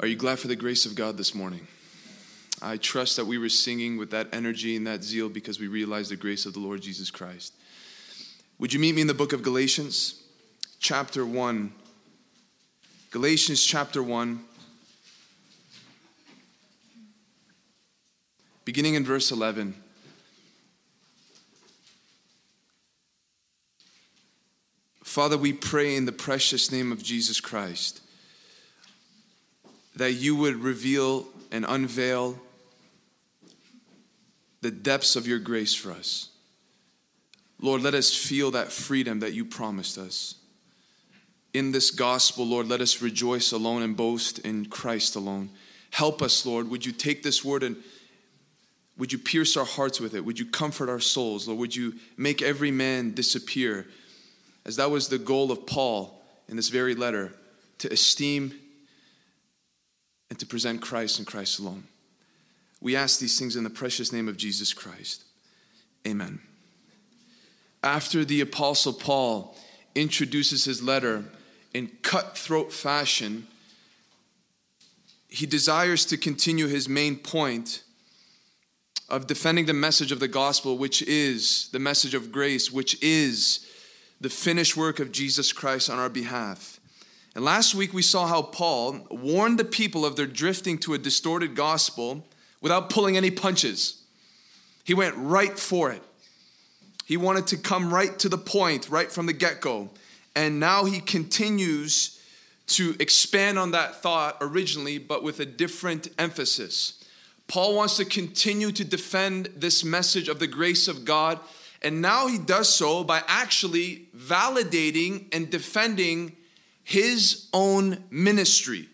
Are you glad for the grace of God this morning? I trust that we were singing with that energy and that zeal because we realized the grace of the Lord Jesus Christ. Would you meet me in the book of Galatians, chapter 1? Galatians chapter 1, beginning in verse 11. Father, we pray in the precious name of Jesus Christ that you would reveal and unveil the depths of your grace for us. Lord, let us feel that freedom that you promised us. In this gospel, Lord, let us rejoice alone and boast in Christ alone. Help us, Lord. Would you take this word and would you pierce our hearts with it? Would you comfort our souls? Lord, would you make every man disappear? As that was the goal of Paul in this very letter, to esteem and to present Christ and Christ alone. We ask these things in the precious name of Jesus Christ. Amen. After the Apostle Paul introduces his letter in cutthroat fashion, he desires to continue his main point of defending the message of the gospel, which is the message of grace, which is the finished work of Jesus Christ on our behalf. And last week we saw how Paul warned the people of their drifting to a distorted gospel without pulling any punches. He went right for it. He wanted to come right to the point, right from the get-go. And now he continues to expand on that thought originally, but with a different emphasis. Paul wants to continue to defend this message of the grace of God. And now he does so by actually validating and defending his own ministry.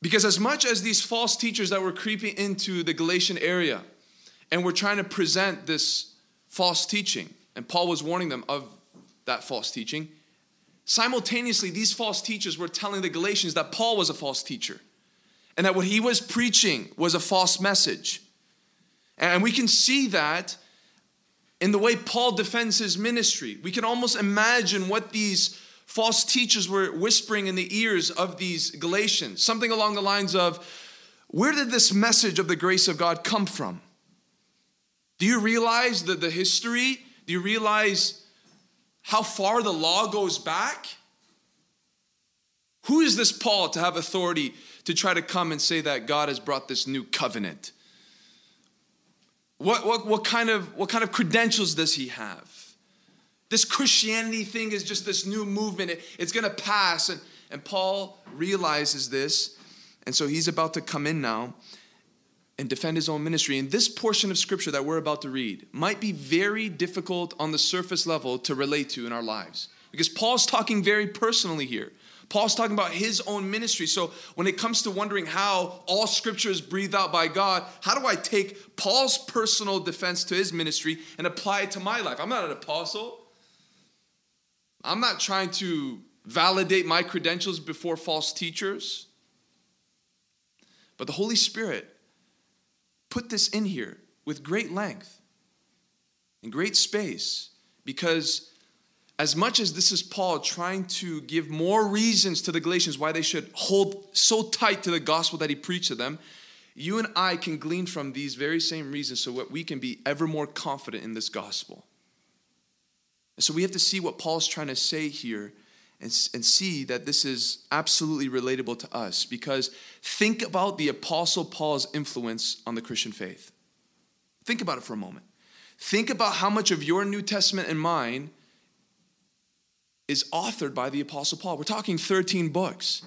Because as much as these false teachers that were creeping into the Galatian area and were trying to present this false teaching, and Paul was warning them of that false teaching, simultaneously these false teachers were telling the Galatians that Paul was a false teacher and that what he was preaching was a false message. And we can see that in the way Paul defends his ministry. We can almost imagine what these false teachers were whispering in the ears of these Galatians. Something along the lines of, where did this message of the grace of God come from? Do you realize the history? Do you realize how far the law goes back? Who is this Paul to have authority to try to come and say that God has brought this new covenant? What kind of credentials does he have? This Christianity thing is just this new movement. It's going to pass. And Paul realizes this. And so he's about to come in now and defend his own ministry. And this portion of scripture that we're about to read might be very difficult on the surface level to relate to in our lives. Because Paul's talking very personally here. Paul's talking about his own ministry. So when it comes to wondering how all scripture is breathed out by God, how do I take Paul's personal defense to his ministry and apply it to my life? I'm not an apostle. I'm not trying to validate my credentials before false teachers. But the Holy Spirit put this in here with great length and great space, because as much as this is Paul trying to give more reasons to the Galatians why they should hold so tight to the gospel that he preached to them, you and I can glean from these very same reasons so that we can be ever more confident in this gospel. And so we have to see what Paul's trying to say here and see that this is absolutely relatable to us, because think about the Apostle Paul's influence on the Christian faith. Think about it for a moment. Think about how much of your New Testament and mine is authored by the Apostle Paul. We're talking 13 books.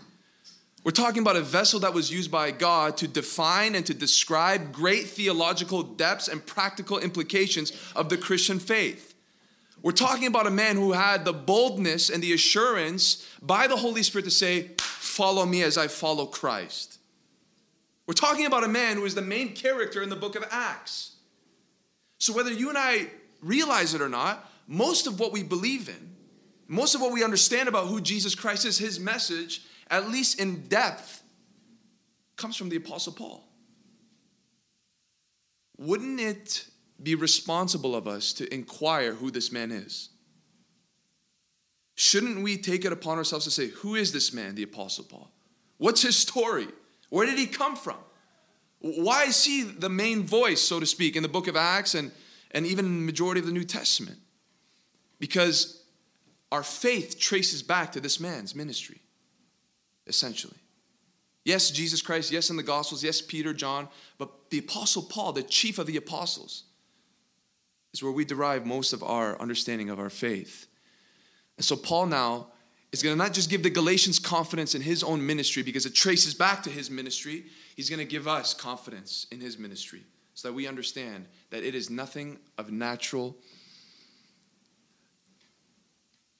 We're talking about a vessel that was used by God to define and to describe great theological depths and practical implications of the Christian faith. We're talking about a man who had the boldness and the assurance by the Holy Spirit to say, follow me as I follow Christ. We're talking about a man who is the main character in the book of Acts. So whether you and I realize it or not, most of what we believe in, most of what we understand about who Jesus Christ is, his message, at least in depth, comes from the Apostle Paul. Wouldn't it be responsible of us to inquire who this man is? shouldn't we take it upon ourselves to say, who is this man, the Apostle Paul? What's his story? Where did he come from? Why is he the main voice, so to speak, in the book of Acts and even in the majority of the New Testament? Because our faith traces back to this man's ministry, essentially. Yes, Jesus Christ, yes, in the Gospels, yes, Peter, John, but the Apostle Paul, the chief of the apostles, is where we derive most of our understanding of our faith. And so Paul now is going to not just give the Galatians confidence in his own ministry because it traces back to his ministry, he's going to give us confidence in his ministry so that we understand that it is nothing of natural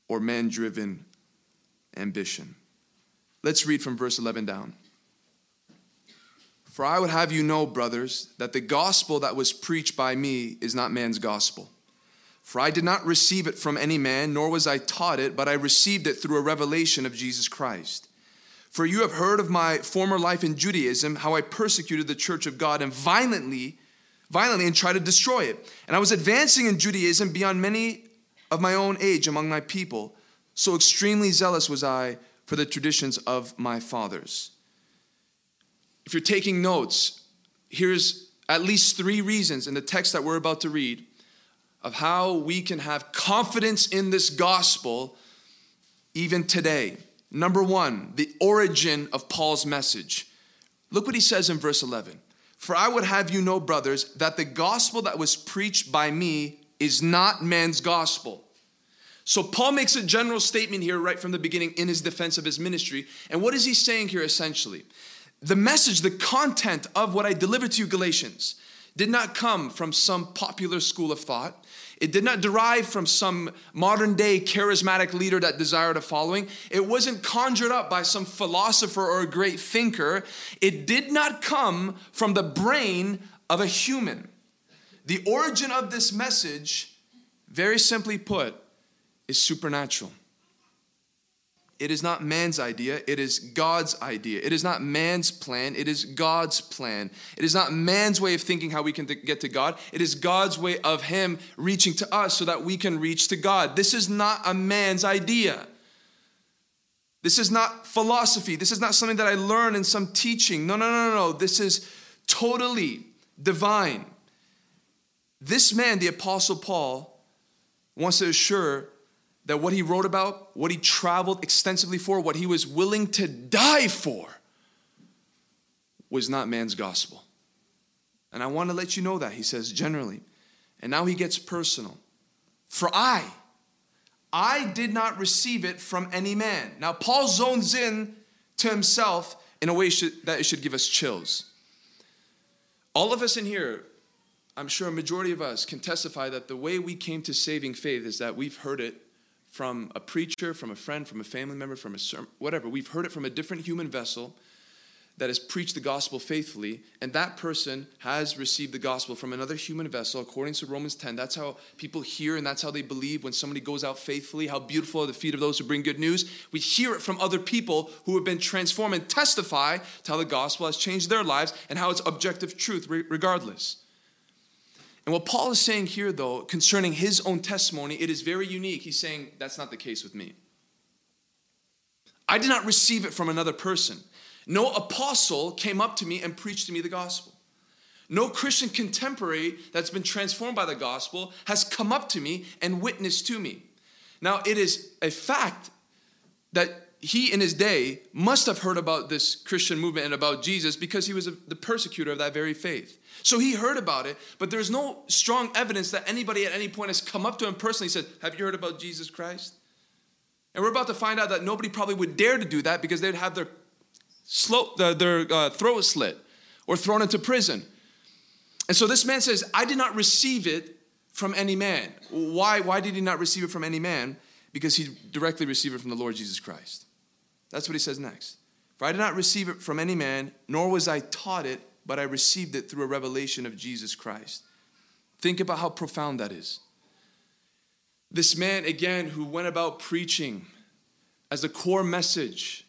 or man-driven ambition. Let's read from verse 11 down. For I would have you know, brothers, that the gospel that was preached by me is not man's gospel. For I did not receive it from any man, nor was I taught it, but I received it through a revelation of Jesus Christ. For you have heard of my former life in Judaism, how I persecuted the church of God and violently and tried to destroy it. And I was advancing in Judaism beyond many of my own age among my people. So extremely zealous was I for the traditions of my fathers. If you're taking notes, here's at least three reasons in the text that we're about to read of how we can have confidence in this gospel even today. Number one, the origin of Paul's message. Look what he says in verse 11. For I would have you know, brothers, that the gospel that was preached by me is not man's gospel. So Paul makes a general statement here right from the beginning in his defense of his ministry. And what is he saying here essentially? The message, the content of what I delivered to you, Galatians, did not come from some popular school of thought. It did not derive from some modern day charismatic leader that desired a following. It wasn't conjured up by some philosopher or a great thinker. It did not come from the brain of a human. The origin of this message, very simply put, is supernatural. It is not man's idea, it is God's idea. It is not man's plan, it is God's plan. It is not man's way of thinking how we can get to God. It is God's way of him reaching to us so that we can reach to God. This is not a man's idea. This is not philosophy. This is not something that I learn in some teaching. No. This is totally divine. This man, the Apostle Paul, wants to assure that what he wrote about, what he traveled extensively for, what he was willing to die for, was not man's gospel. And I want to let you know that, he says generally. And now he gets personal. For I did not receive it from any man. Now Paul zones in to himself in a way that it should give us chills. All of us in here, I'm sure a majority of us, can testify that the way we came to saving faith is that we've heard it from a preacher, from a friend, from a family member, from a sermon, whatever. We've heard it from a different human vessel that has preached the gospel faithfully, and that person has received the gospel from another human vessel, according to Romans 10. That's how people hear, and that's how they believe when somebody goes out faithfully. How beautiful are the feet of those who bring good news. We hear it from other people who have been transformed and testify to how the gospel has changed their lives and how it's objective truth regardless. And what Paul is saying here, though, concerning his own testimony, it is very unique. He's saying, that's not the case with me. I did not receive it from another person. No apostle came up to me and preached to me the gospel. No Christian contemporary that's been transformed by the gospel has come up to me and witnessed to me. Now, it is a fact that he in his day must have heard about this Christian movement and about Jesus because he was the persecutor of that very faith. So he heard about it, but there's no strong evidence that anybody at any point has come up to him personally and said, have you heard about Jesus Christ? And we're about to find out that nobody probably would dare to do that because they'd have their throat slit or thrown into prison. And so this man says, I did not receive it from any man. Why did he not receive it from any man? Because he directly received it from the Lord Jesus Christ. That's what he says next. For I did not receive it from any man, nor was I taught it, but I received it through a revelation of Jesus Christ. Think about how profound that is. This man, again, who went about preaching as the core message,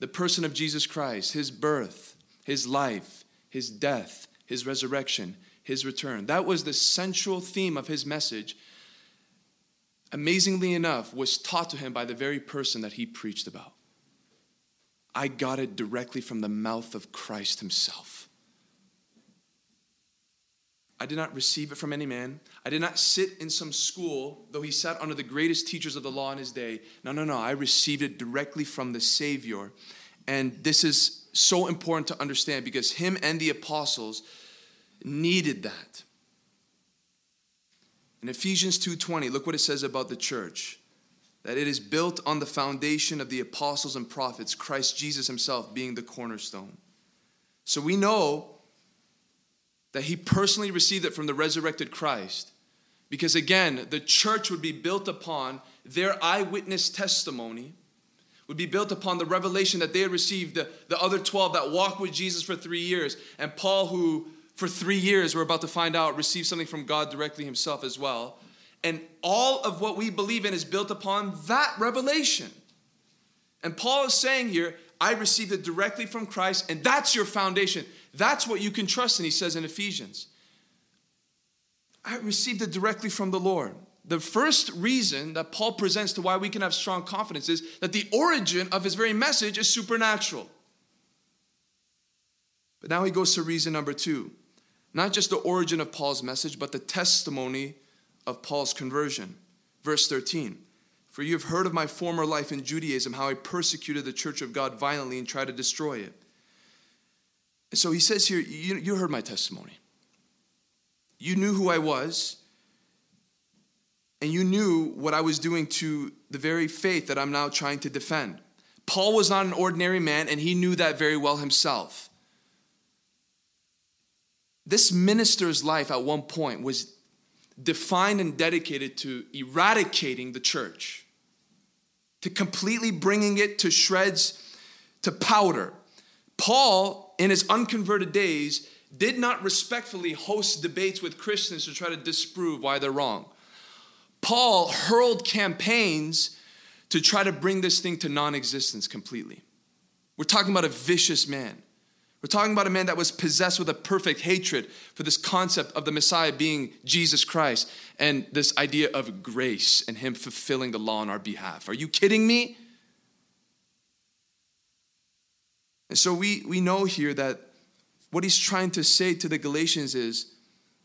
the person of Jesus Christ, his birth, his life, his death, his resurrection, his return. That was the central theme of his message. amazingly enough, was taught to him by the very person that he preached about. I got it directly from the mouth of Christ himself. I did not receive it from any man. I did not sit in some school, though he sat under the greatest teachers of the law in his day. No. I received it directly from the Savior. And this is so important to understand because him and the apostles needed that. In Ephesians 2:20, look what it says about the church. That it is built on the foundation of the apostles and prophets, Christ Jesus himself being the cornerstone. So we know that he personally received it from the resurrected Christ. Because again, the church would be built upon their eyewitness testimony, would be built upon the revelation that they had received, the other 12 that walked with Jesus for 3 years, and Paul, who for 3 years we're about to find out, received something from God directly himself as well. And all of what we believe in is built upon that revelation. And Paul is saying here, I received it directly from Christ, and that's your foundation. That's what you can trust in, he says in Ephesians. I received it directly from the Lord. The first reason that Paul presents to why we can have strong confidence is that the origin of his very message is supernatural. But now he goes to reason number two. Not just the origin of Paul's message, but the testimony of Paul's conversion. Verse 13, for you have heard of my former life in Judaism, how I persecuted the church of God violently and tried to destroy it. And so he says here, you heard my testimony. You knew who I was, and you knew what I was doing to the very faith that I'm now trying to defend. Paul was not an ordinary man, and he knew that very well himself. This minister's life at one point was defined and dedicated to eradicating the church, to completely bringing it to shreds, to powder. Paul, in his unconverted days, did not respectfully host debates with Christians to try to disprove why they're wrong. Paul hurled campaigns to try to bring this thing to non-existence completely. We're talking about a vicious man. We're talking about a man that was possessed with a perfect hatred for this concept of the Messiah being Jesus Christ and this idea of grace and him fulfilling the law on our behalf. Are you kidding me? And so we know here that what he's trying to say to the Galatians is,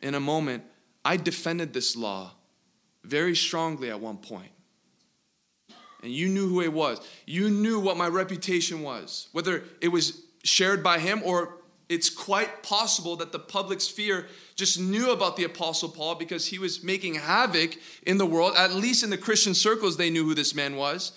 in a moment, I defended this law very strongly at one point. And you knew who it was. You knew what my reputation was, whether it was shared by him, or it's quite possible that the public sphere just knew about the Apostle Paul because he was making havoc in the world. At least in the Christian circles, they knew who this man was.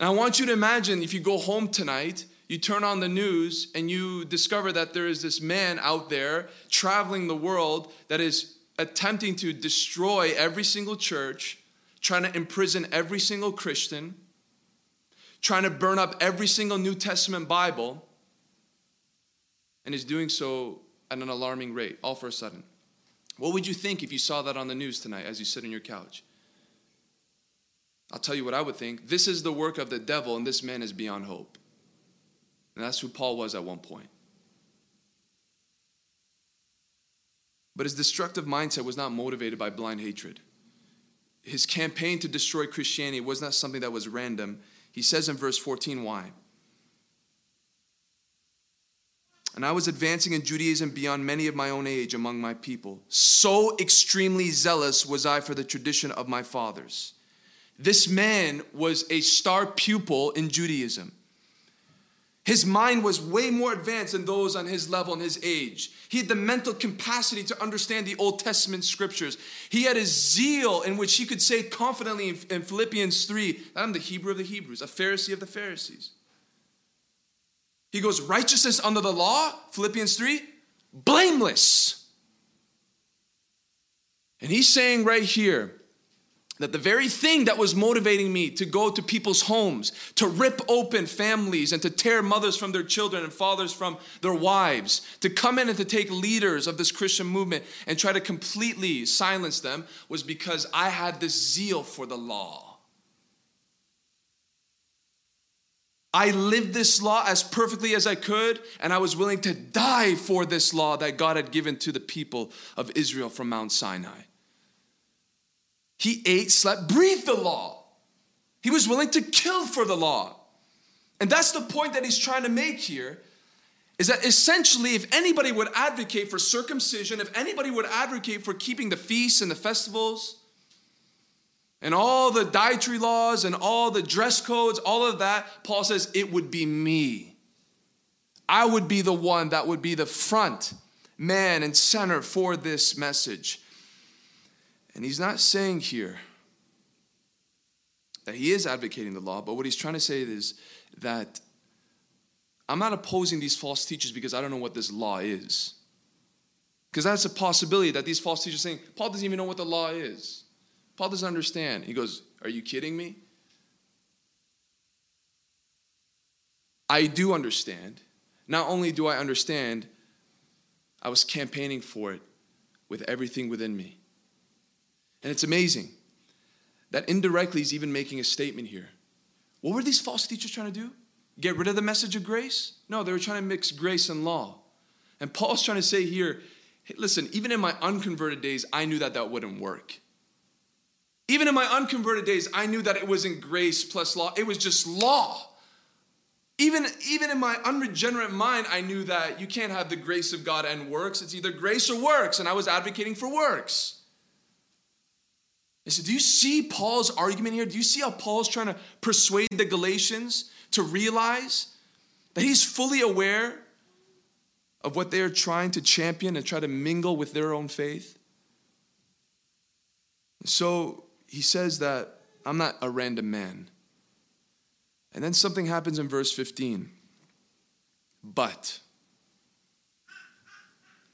And I want you to imagine if you go home tonight, you turn on the news and you discover that there is this man out there traveling the world that is attempting to destroy every single church, trying to imprison every single Christian, trying to burn up every single New Testament Bible, and is doing so at an alarming rate, all for a sudden. What would you think if you saw that on the news tonight as you sit on your couch? I'll tell you what I would think. This is the work of the devil, and this man is beyond hope. And that's who Paul was at one point. But his destructive mindset was not motivated by blind hatred. His campaign to destroy Christianity was not something that was random. He says in verse 14, why? And I was advancing in Judaism beyond many of my own age among my people. So extremely zealous was I for the tradition of my fathers. This man was a star pupil in Judaism. His mind was way more advanced than those on his level and his age. He had the mental capacity to understand the Old Testament scriptures. He had a zeal in which he could say confidently in Philippians 3, I'm the Hebrew of the Hebrews, a Pharisee of the Pharisees. He goes, righteousness under the law, Philippians 3, blameless. And he's saying right here, that the very thing that was motivating me to go to people's homes, to rip open families and to tear mothers from their children and fathers from their wives, to come in and to take leaders of this Christian movement and try to completely silence them, was because I had this zeal for the law. I lived this law as perfectly as I could, and I was willing to die for this law that God had given to the people of Israel from Mount Sinai. He ate, slept, breathed the law. He was willing to kill for the law. And that's the point that he's trying to make here, is that essentially if anybody would advocate for circumcision, if anybody would advocate for keeping the feasts and the festivals and all the dietary laws and all the dress codes, all of that, Paul says it would be me. I would be the one that would be the front man and center for this message. And he's not saying here that he is advocating the law, but what he's trying to say is that I'm not opposing these false teachers because I don't know what this law is. Because that's a possibility that these false teachers are saying, Paul doesn't even know what the law is. Paul doesn't understand. He goes, are you kidding me? I do understand. Not only do I understand, I was campaigning for it with everything within me. And it's amazing that indirectly he's even making a statement here. What were these false teachers trying to do? Get rid of the message of grace? No, they were trying to mix grace and law. And Paul's trying to say here, hey, listen, even in my unconverted days, I knew that that wouldn't work. Even in my unconverted days, I knew that it wasn't grace plus law. It was just law. Even in my unregenerate mind, I knew that you can't have the grace of God and works. It's either grace or works, and I was advocating for works. I said, do you see Paul's argument here? Do you see how Paul's trying to persuade the Galatians to realize that he's fully aware of what they are trying to champion and try to mingle with their own faith? So he says that I'm not a random man. And then something happens in verse 15. But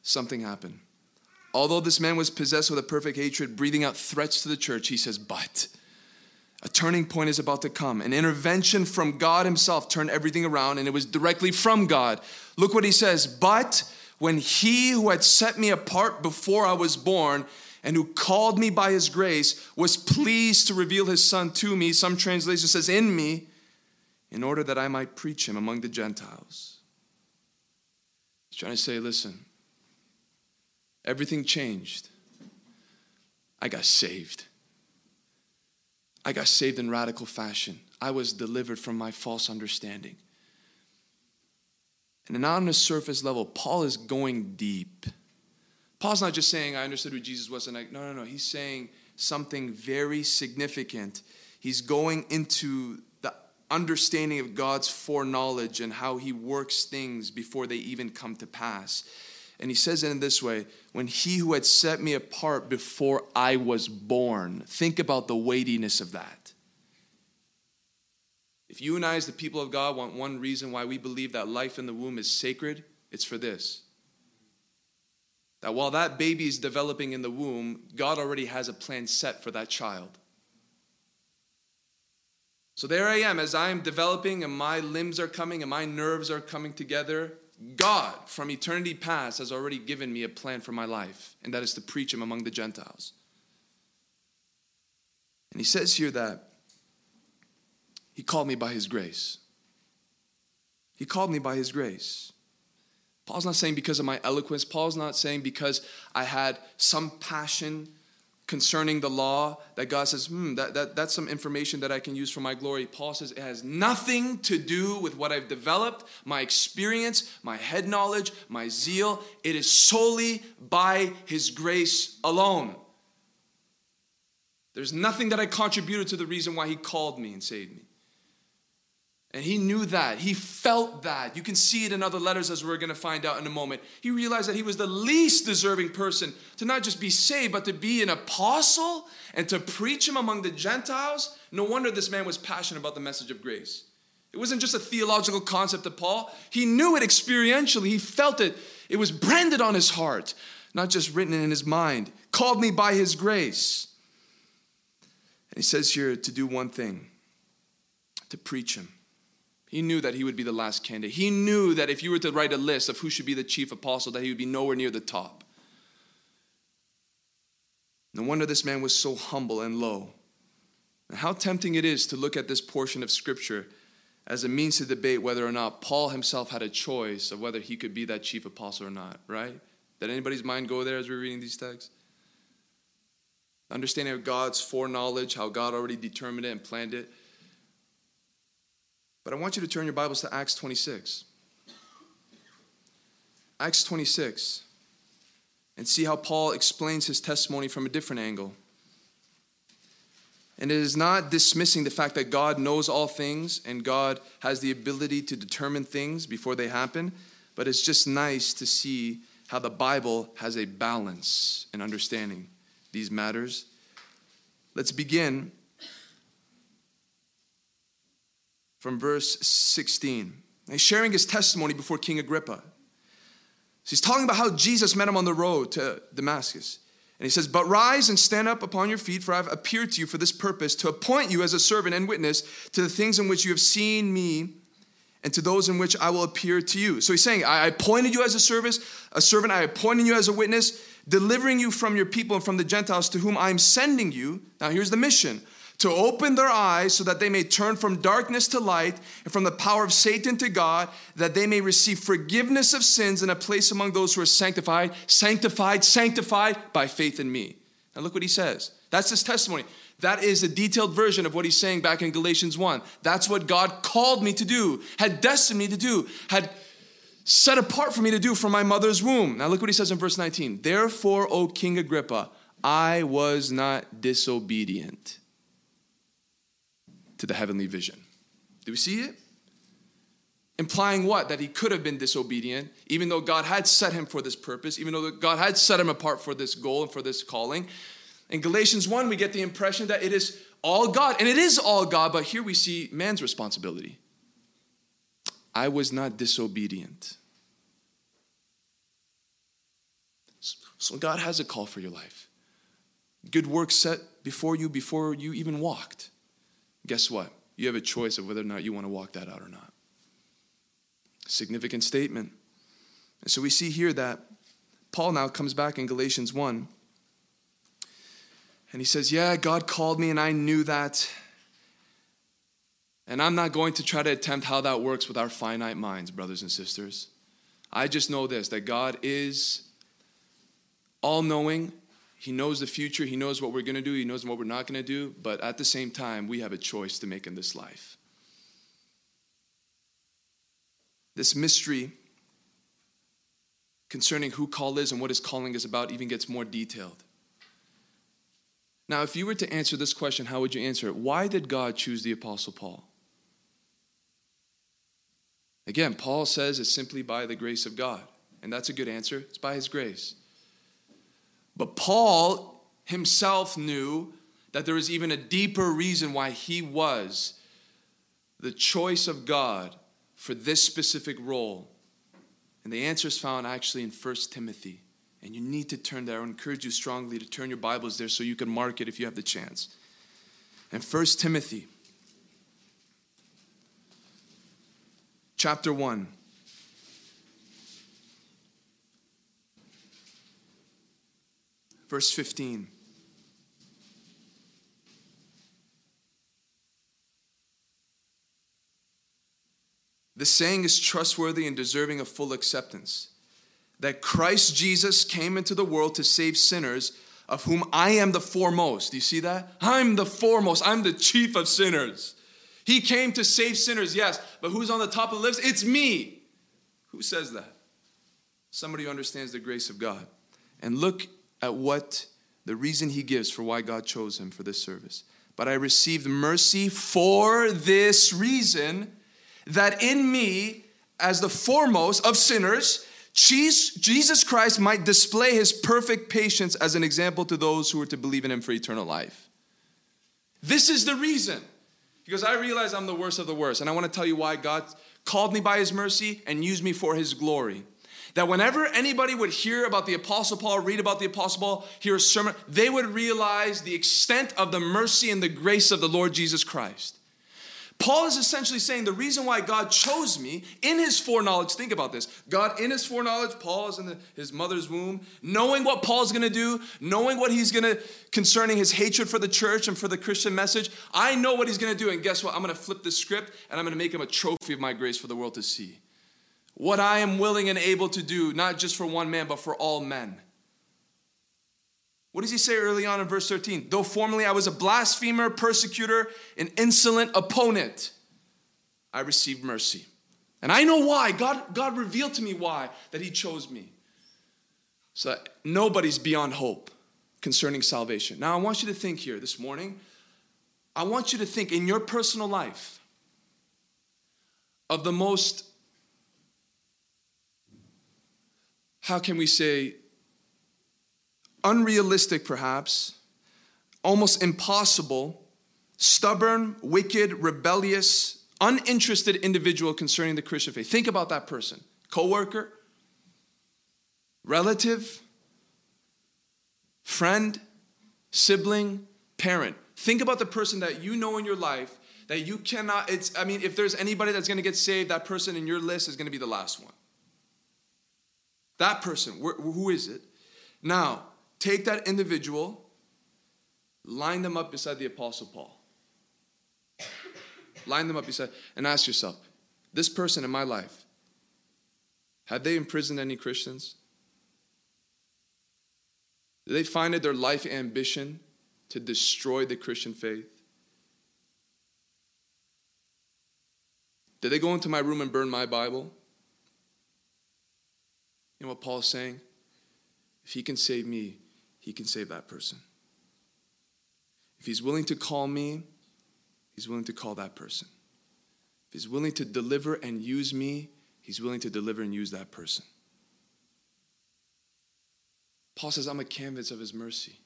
something happened. Although this man was possessed with a perfect hatred, breathing out threats to the church, he says, but a turning point is about to come. An intervention from God himself turned everything around, and it was directly from God. Look what he says. But when he who had set me apart before I was born and who called me by his grace was pleased to reveal his son to me, some translation says in me, in order that I might preach him among the Gentiles. He's trying to say, listen, everything changed. I got saved. I got saved in radical fashion. I was delivered from my false understanding. And not on the surface level, Paul is going deep. Paul's not just saying, I understood who Jesus was. And no. He's saying something very significant. He's going into the understanding of God's foreknowledge and how he works things before they even come to pass. And he says it in this way, when he who had set me apart before I was born. Think about the weightiness of that. If you and I as the people of God want one reason why we believe that life in the womb is sacred, it's for this. That while that baby is developing in the womb, God already has a plan set for that child. So there I am, as I am developing and my limbs are coming and my nerves are coming together, God, from eternity past, has already given me a plan for my life, and that is to preach him among the Gentiles. And he says here that he called me by his grace. He called me by his grace. Paul's not saying because of my eloquence. Paul's not saying because I had some passion concerning the law that God says, that's some information that I can use for my glory. Paul says it has nothing to do with what I've developed, my experience, my head knowledge, my zeal. It is solely by his grace alone. There's nothing that I contributed to the reason why he called me and saved me. And he knew that. He felt that. You can see it in other letters, as we're going to find out in a moment. He realized that he was the least deserving person to not just be saved, but to be an apostle and to preach him among the Gentiles. No wonder this man was passionate about the message of grace. It wasn't just a theological concept of Paul. He knew it experientially. He felt it. It was branded on his heart, not just written in his mind. Called me by his grace. And he says here to do one thing, to preach him. He knew that he would be the last candidate. He knew that if you were to write a list of who should be the chief apostle, that he would be nowhere near the top. No wonder this man was so humble and low. And how tempting it is to look at this portion of Scripture as a means to debate whether or not Paul himself had a choice of whether he could be that chief apostle or not, right? Did anybody's mind go there as we're reading these texts? understanding of God's foreknowledge, how God already determined it and planned it. But I want you to turn your Bibles to Acts 26. Acts 26. And see how Paul explains his testimony from a different angle. And it is not dismissing the fact that God knows all things and God has the ability to determine things before they happen, but it's just nice to see how the Bible has a balance in understanding these matters. Let's begin from verse 16. He's sharing his testimony before King Agrippa. So he's talking about how Jesus met him on the road to Damascus. And he says, "But rise and stand up upon your feet, for I have appeared to you for this purpose, to appoint you as a servant and witness to the things in which you have seen me and to those in which I will appear to you." So he's saying, I appointed you as a servant, I appointed you as a witness, delivering you from your people and from the Gentiles to whom I am sending you. Now here's the mission: to open their eyes so that they may turn from darkness to light and from the power of Satan to God, that they may receive forgiveness of sins and a place among those who are sanctified by faith in me. Now look what he says. That's his testimony. That is a detailed version of what he's saying back in Galatians 1. That's what God called me to do, had destined me to do, had set apart for me to do from my mother's womb. Now look what he says in verse 19. "Therefore, O King Agrippa, I was not disobedient to the heavenly vision." Do we see it? Implying what? That he could have been disobedient, even though God had set him for this purpose, even though God had set him apart for this goal and for this calling. In Galatians 1, we get the impression that it is all God, and it is all God, but here we see man's responsibility. I was not disobedient. So God has a call for your life. Good work set before you even walked. Guess what? You have a choice of whether or not you want to walk that out or not. Significant statement. And so we see here that Paul now comes back in Galatians 1. And he says, yeah, God called me and I knew that. And I'm not going to try to attempt how that works with our finite minds, brothers and sisters. I just know this, that God is all-knowing. He knows the future. He knows what we're going to do. He knows what we're not going to do. But at the same time, we have a choice to make in this life. This mystery concerning who call is and what his calling is about even gets more detailed. Now, if you were to answer this question, how would you answer it? Why did God choose the Apostle Paul? Again, Paul says it's simply by the grace of God. And that's a good answer. It's by his grace. But Paul himself knew that there was even a deeper reason why he was the choice of God for this specific role. And the answer is found actually in 1 Timothy. And you need to turn there. I encourage you strongly to turn your Bibles there so you can mark it if you have the chance. And 1 Timothy chapter 1. Verse 15. "The saying is trustworthy and deserving of full acceptance, that Christ Jesus came into the world to save sinners, of whom I am the foremost." Do you see that? I'm the foremost. I'm the chief of sinners. He came to save sinners, yes, but who's on the top of the list? It's me. Who says that? Somebody who understands the grace of God. And look at what the reason he gives for why God chose him for this service. "But I received mercy for this reason, that in me, as the foremost of sinners, Jesus Christ might display his perfect patience as an example to those who are to believe in him for eternal life." This is the reason. Because I realize I'm the worst of the worst, and I want to tell you why God called me by his mercy and used me for his glory. That whenever anybody would hear about the Apostle Paul, read about the Apostle Paul, hear a sermon, they would realize the extent of the mercy and the grace of the Lord Jesus Christ. Paul is essentially saying the reason why God chose me in his foreknowledge, think about this, God in his foreknowledge, Paul is in his mother's womb, knowing what Paul's going to do, knowing what he's going to, concerning his hatred for the church and for the Christian message, I know what he's going to do, and guess what, I'm going to flip the script and I'm going to make him a trophy of my grace for the world to see. What I am willing and able to do, not just for one man, but for all men. What does he say early on in verse 13? Though formerly I was a blasphemer, persecutor, an insolent opponent, I received mercy. And I know why. God revealed to me why, that he chose me. So nobody's beyond hope concerning salvation. Now I want you to think here this morning. I want you to think in your personal life of the most, how can we say, unrealistic perhaps, almost impossible, stubborn, wicked, rebellious, uninterested individual concerning the Christian faith. Think about that person. Coworker, relative, friend, sibling, parent. Think about the person that you know in your life that you cannot, if there's anybody that's going to get saved, that person in your list is going to be the last one. That person, who is it? Now, take that individual, line them up beside the Apostle Paul. Line them up beside, and ask yourself, this person in my life, have they imprisoned any Christians? Did they find it their life ambition to destroy the Christian faith? Did they go into my room and burn my Bible? You know what Paul's saying? If he can save me, he can save that person. If he's willing to call me, he's willing to call that person. If he's willing to deliver and use me, he's willing to deliver and use that person. Paul says, I'm a canvas of his mercy.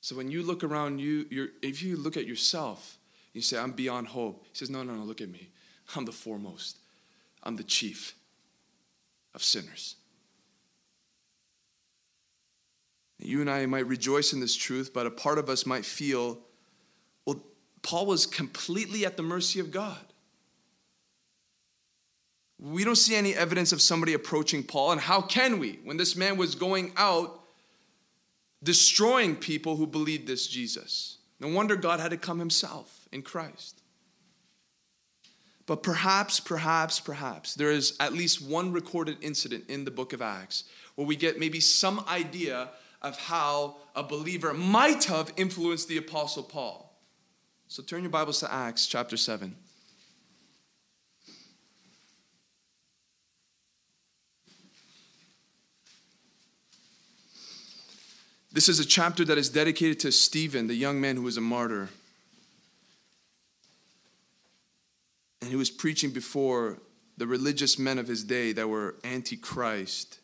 So when you look around you, if you look at yourself, you say, I'm beyond hope. He says, no, look at me. I'm the foremost. I'm the chief of sinners. You and I might rejoice in this truth, but a part of us might feel, well, Paul was completely at the mercy of God. We don't see any evidence of somebody approaching Paul, and how can we, when this man was going out, destroying people who believed this Jesus? No wonder God had to come himself in Christ. But perhaps, there is at least one recorded incident in the book of Acts where we get maybe some idea of how a believer might have influenced the Apostle Paul. So turn your Bibles to Acts chapter 7. This is a chapter that is dedicated to Stephen, the young man who was a martyr. And he was preaching before the religious men of his day that were anti-Christ.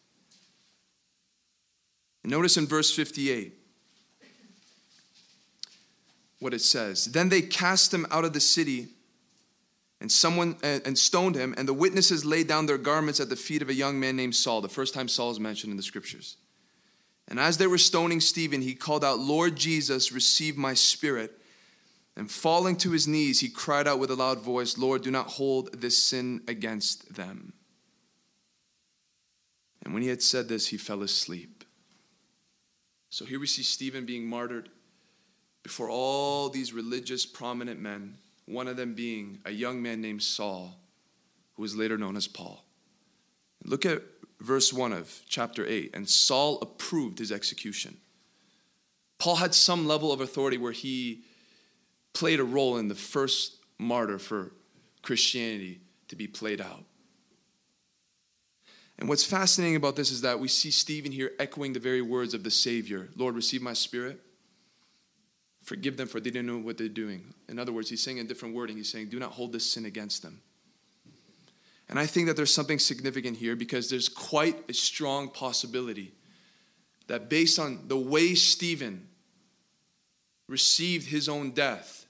And notice in verse 58 what it says. Then they cast him out of the city and stoned him, and the witnesses laid down their garments at the feet of a young man named Saul. The first time Saul is mentioned in the scriptures. And as they were stoning Stephen, he called out, Lord Jesus, receive my spirit. And falling to his knees, he cried out with a loud voice, Lord, do not hold this sin against them. And when he had said this, he fell asleep. So here we see Stephen being martyred before all these religious prominent men, one of them being a young man named Saul, who was later known as Paul. And look at verse 1 of chapter 8, and Saul approved his execution. Paul had some level of authority where he played a role in the first martyr for Christianity to be played out. And what's fascinating about this is that we see Stephen here echoing the very words of the Savior. Lord, receive my spirit. Forgive them, for they didn't know what they're doing. In other words, he's saying in different wording, he's saying, do not hold this sin against them. And I think that there's something significant here, because there's quite a strong possibility that based on the way Stephen received his own death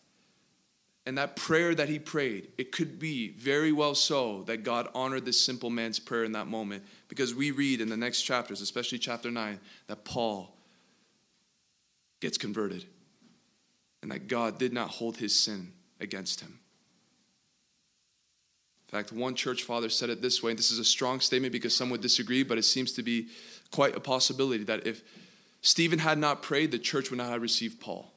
and that prayer that he prayed, it could be very well so that God honored this simple man's prayer in that moment, because we read in the next chapters, especially chapter 9, that Paul gets converted and that God did not hold his sin against him. In fact, one church father said it this way, and this is a strong statement because some would disagree, but it seems to be quite a possibility that if Stephen had not prayed, the church would not have received Paul.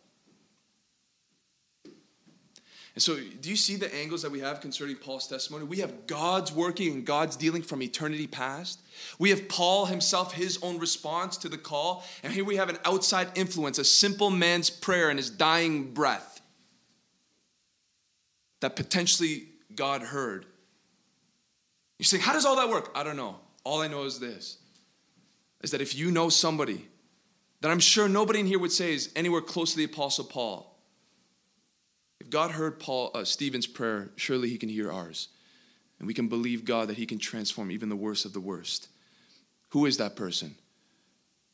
And so do you see the angles that we have concerning Paul's testimony? We have God's working and God's dealing from eternity past. We have Paul himself, his own response to the call. And here we have an outside influence, a simple man's prayer and his dying breath that potentially God heard. You say, how does all that work? I don't know. All I know is this, is that if you know somebody that I'm sure nobody in here would say is anywhere close to the Apostle Paul, if God heard Stephen's prayer, surely he can hear ours. And we can believe God that he can transform even the worst of the worst. Who is that person?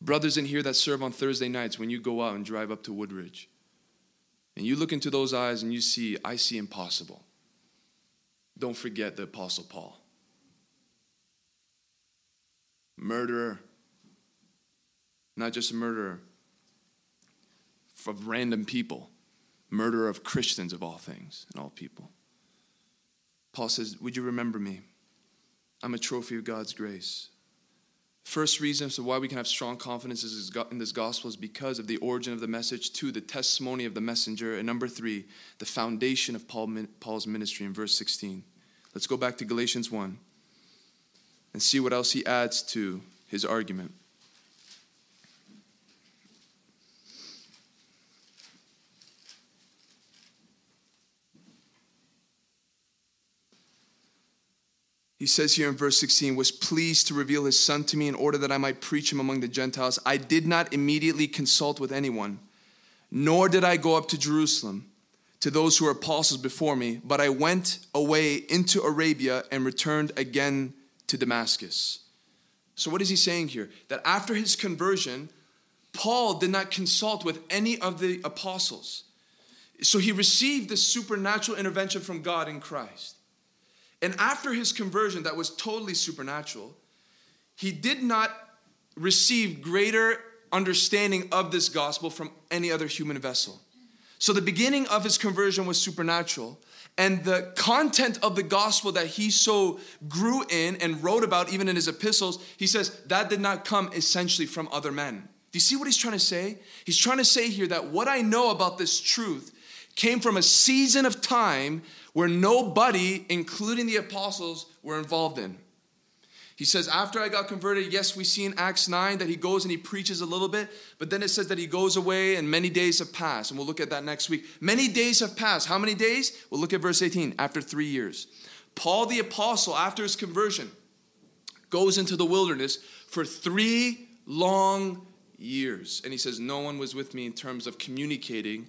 Brothers in here that serve on Thursday nights when you go out and drive up to Woodridge. And you look into those eyes and you see, I see impossible. Don't forget the Apostle Paul. Murderer. Not just a murderer of random people. Murderer of Christians of all things and all people. Paul says, would you remember me? I'm a trophy of God's grace. First reason for why we can have strong confidence in this gospel is because of the origin of the message. 2, the testimony of the messenger. And number 3, the foundation of Paul's ministry in verse 16. Let's go back to Galatians 1 and see what else he adds to his argument. He says here in verse 16, was pleased to reveal his son to me in order that I might preach him among the Gentiles. I did not immediately consult with anyone, nor did I go up to Jerusalem to those who were apostles before me, but I went away into Arabia and returned again to Damascus. So what is he saying here? That after his conversion, Paul did not consult with any of the apostles. So he received this supernatural intervention from God in Christ. And after his conversion, that was totally supernatural, he did not receive greater understanding of this gospel from any other human vessel. So the beginning of his conversion was supernatural, and the content of the gospel that he so grew in and wrote about, even in his epistles, he says that did not come essentially from other men. Do you see what he's trying to say? He's trying to say here that what I know about this truth came from a season of time where nobody, including the apostles, were involved in. He says, after I got converted, yes, we see in Acts 9 that he goes and he preaches a little bit, but then it says that he goes away and many days have passed. And we'll look at that next week. Many days have passed. How many days? We'll look at verse 18, after 3 years. Paul the apostle, after his conversion, goes into the wilderness for 3 long years. And he says, no one was with me in terms of communicating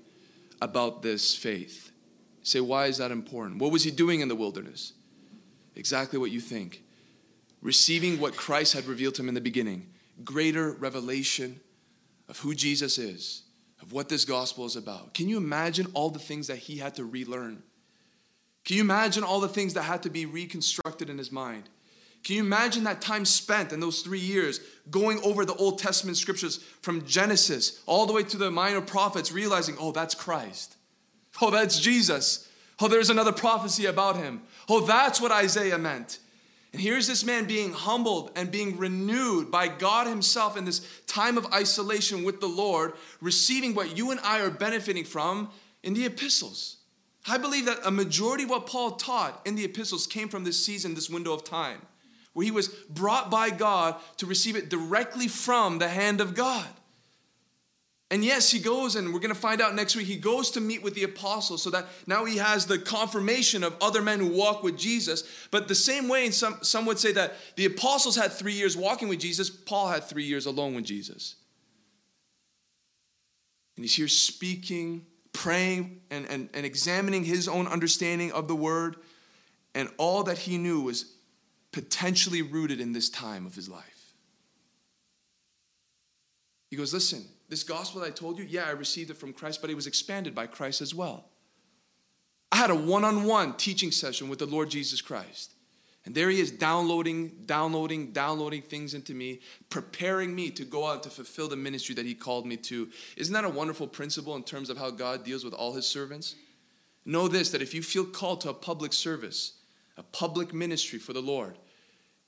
about this faith. Say, why is that important? What was he doing in the wilderness? Exactly what you think. Receiving what Christ had revealed to him in the beginning. Greater revelation of who Jesus is, of what this gospel is about. Can you imagine all the things that he had to relearn? Can you imagine all the things that had to be reconstructed in his mind? Can you imagine that time spent in those 3 years going over the Old Testament scriptures from Genesis all the way to the minor prophets, realizing, oh, that's Christ. Oh, that's Jesus. Oh, there's another prophecy about him. Oh, that's what Isaiah meant. And here's this man being humbled and being renewed by God himself in this time of isolation with the Lord, receiving what you and I are benefiting from in the epistles. I believe that a majority of what Paul taught in the epistles came from this season, this window of time, where he was brought by God to receive it directly from the hand of God. And yes, he goes, and we're going to find out next week, he goes to meet with the apostles so that now he has the confirmation of other men who walk with Jesus. But the same way, and some would say that the apostles had 3 years walking with Jesus, Paul had 3 years alone with Jesus. And he's here speaking, praying, and examining his own understanding of the word. And all that he knew was potentially rooted in this time of his life. He goes, listen. This gospel that I told you, yeah, I received it from Christ, but it was expanded by Christ as well. I had a one-on-one teaching session with the Lord Jesus Christ. And there he is downloading things into me, preparing me to go out to fulfill the ministry that he called me to. Isn't that a wonderful principle in terms of how God deals with all his servants? Know this, that if you feel called to a public service, a public ministry for the Lord,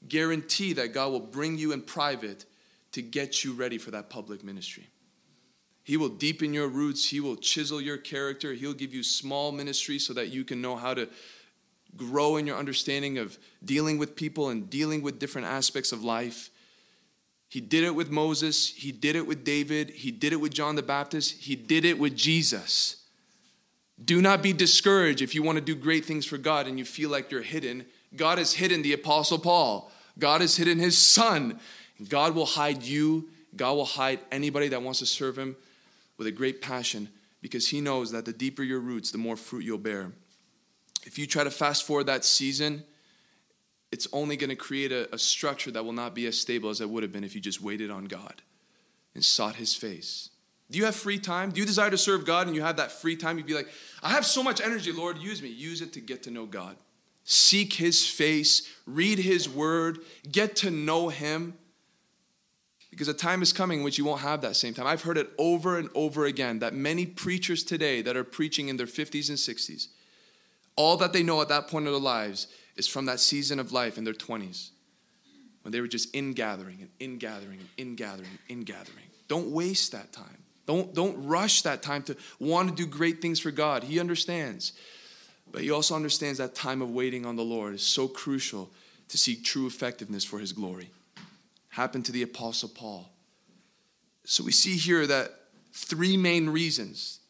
guarantee that God will bring you in private to get you ready for that public ministry. He will deepen your roots. He will chisel your character. He'll give you small ministry so that you can know how to grow in your understanding of dealing with people and dealing with different aspects of life. He did it with Moses. He did it with David. He did it with John the Baptist. He did it with Jesus. Do not be discouraged if you want to do great things for God and you feel like you're hidden. God has hidden the Apostle Paul. God has hidden his son. God will hide you. God will hide anybody that wants to serve him with a great passion, because he knows that the deeper your roots, the more fruit you'll bear. If you try to fast forward that season, it's only going to create a structure that will not be as stable as it would have been if you just waited on God and sought his face. Do you have free time? Do you desire to serve God and you have that free time? You'd be like, I have so much energy, Lord, use me. Use it to get to know God. Seek his face, read his word, get to know him. Because a time is coming in which you won't have that same time. I've heard it over and over again that many preachers today that are preaching in their 50s and 60s, all that they know at that point of their lives is from that season of life in their 20s when they were just in gathering. Don't waste that time. Don't rush that time to want to do great things for God. He understands. But he also understands that time of waiting on the Lord is so crucial to seek true effectiveness for his glory. Happened to the Apostle Paul. So we see here that three main reasons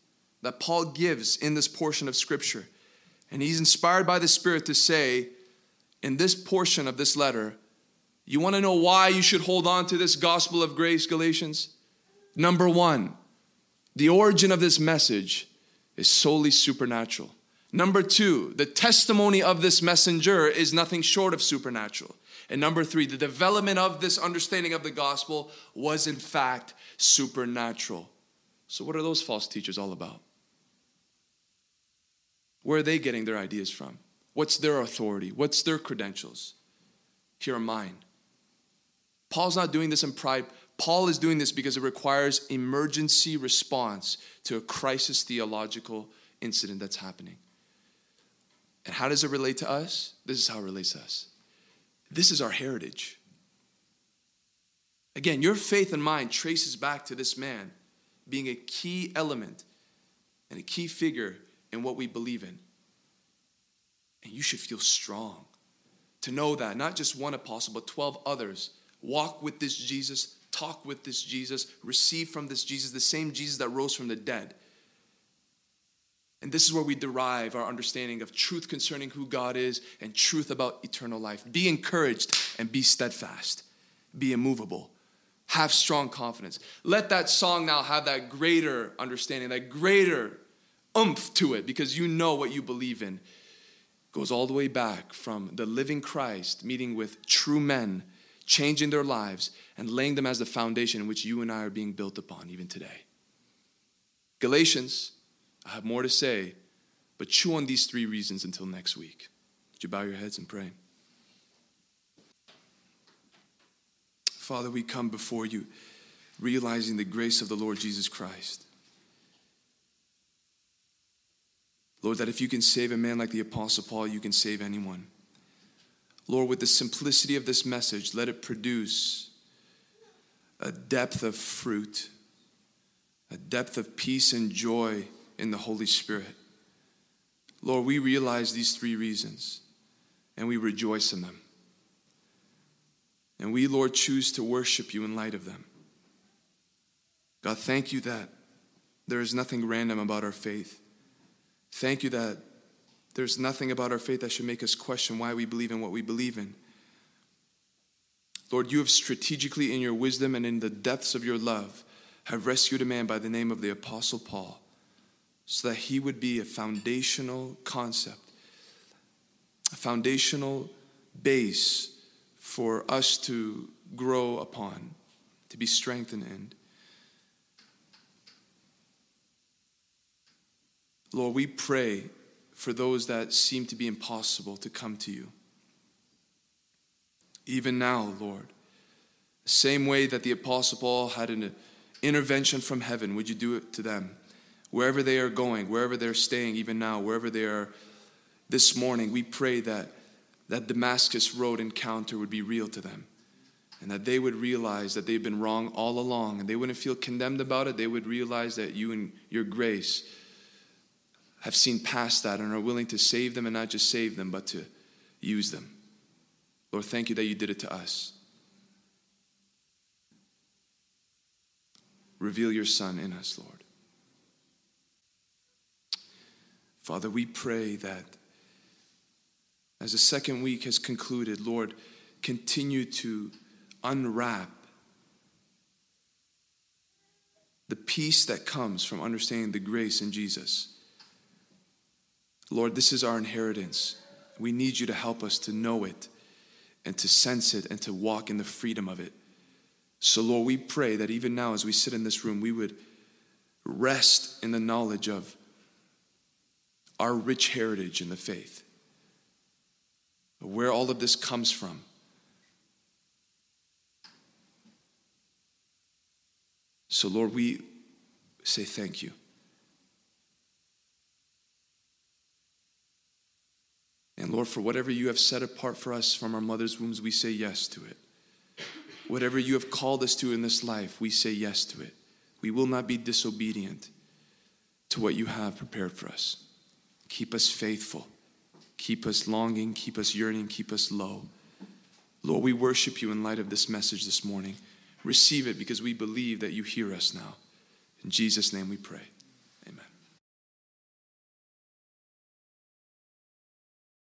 that Paul gives in this portion of Scripture. And he's inspired by the Spirit to say, in this portion of this letter, you want to know why you should hold on to this gospel of grace, Galatians? Number one, the origin of this message is solely supernatural. Number two, the testimony of this messenger is nothing short of supernatural. And number three, the development of this understanding of the gospel was in fact supernatural. So what are those false teachers all about? Where are they getting their ideas from? What's their authority? What's their credentials? Here are mine. Paul's not doing this in pride. Paul is doing this because it requires emergency response to a crisis theological incident that's happening. And how does it relate to us? This is how it relates to us. This is our heritage. Again, your faith and mine traces back to this man being a key element and a key figure in what we believe in. And you should feel strong to know that not just one apostle, but 12 others walk with this Jesus, talk with this Jesus, receive from this Jesus, the same Jesus that rose from the dead. And this is where we derive our understanding of truth concerning who God is and truth about eternal life. Be encouraged and be steadfast. Be immovable. Have strong confidence. Let that song now have that greater understanding, that greater oomph to it, because you know what you believe in. It goes all the way back from the living Christ meeting with true men, changing their lives, and laying them as the foundation in which you and I are being built upon even today. Galatians, I have more to say, but chew on these three reasons until next week. Would you bow your heads and pray? Father, we come before you realizing the grace of the Lord Jesus Christ. Lord, that if you can save a man like the Apostle Paul, you can save anyone. Lord, with the simplicity of this message, let it produce a depth of fruit, a depth of peace and joy in the Holy Spirit. Lord, we realize these three reasons and we rejoice in them. And we, Lord, choose to worship you in light of them. God, thank you that there is nothing random about our faith. Thank you that there's nothing about our faith that should make us question why we believe in what we believe in. Lord, you have strategically in your wisdom and in the depths of your love have rescued a man by the name of the Apostle Paul, so that he would be a foundational concept, a foundational base for us to grow upon, to be strengthened in. Lord, we pray for those that seem to be impossible to come to you. Even now, Lord, the same way that the Apostle Paul had an intervention from heaven, would you do it to them? Wherever they are going, wherever they're staying, even now, wherever they are this morning, we pray that that Damascus Road encounter would be real to them. and that they would realize that they've been wrong all along, and they wouldn't feel condemned about it. They would realize that you and your grace have seen past that and are willing to save them, and not just save them, but to use them. Lord, thank you that you did it to us. Reveal your Son in us, Lord. Father, we pray that as the second week has concluded, Lord, continue to unwrap the peace that comes from understanding the grace in Jesus. Lord, this is our inheritance. We need you to help us to know it and to sense it and to walk in the freedom of it. So, Lord, we pray that even now as we sit in this room, we would rest in the knowledge of our rich heritage in the faith, where all of this comes from. So, Lord, we say thank you. And, Lord, for whatever you have set apart for us from our mother's wombs, we say yes to it. Whatever you have called us to in this life, we say yes to it. We will not be disobedient to what you have prepared for us. Keep us faithful. Keep us longing. Keep us yearning. Keep us low. Lord, we worship you in light of this message this morning. Receive it because we believe that you hear us now. In Jesus' name we pray. Amen.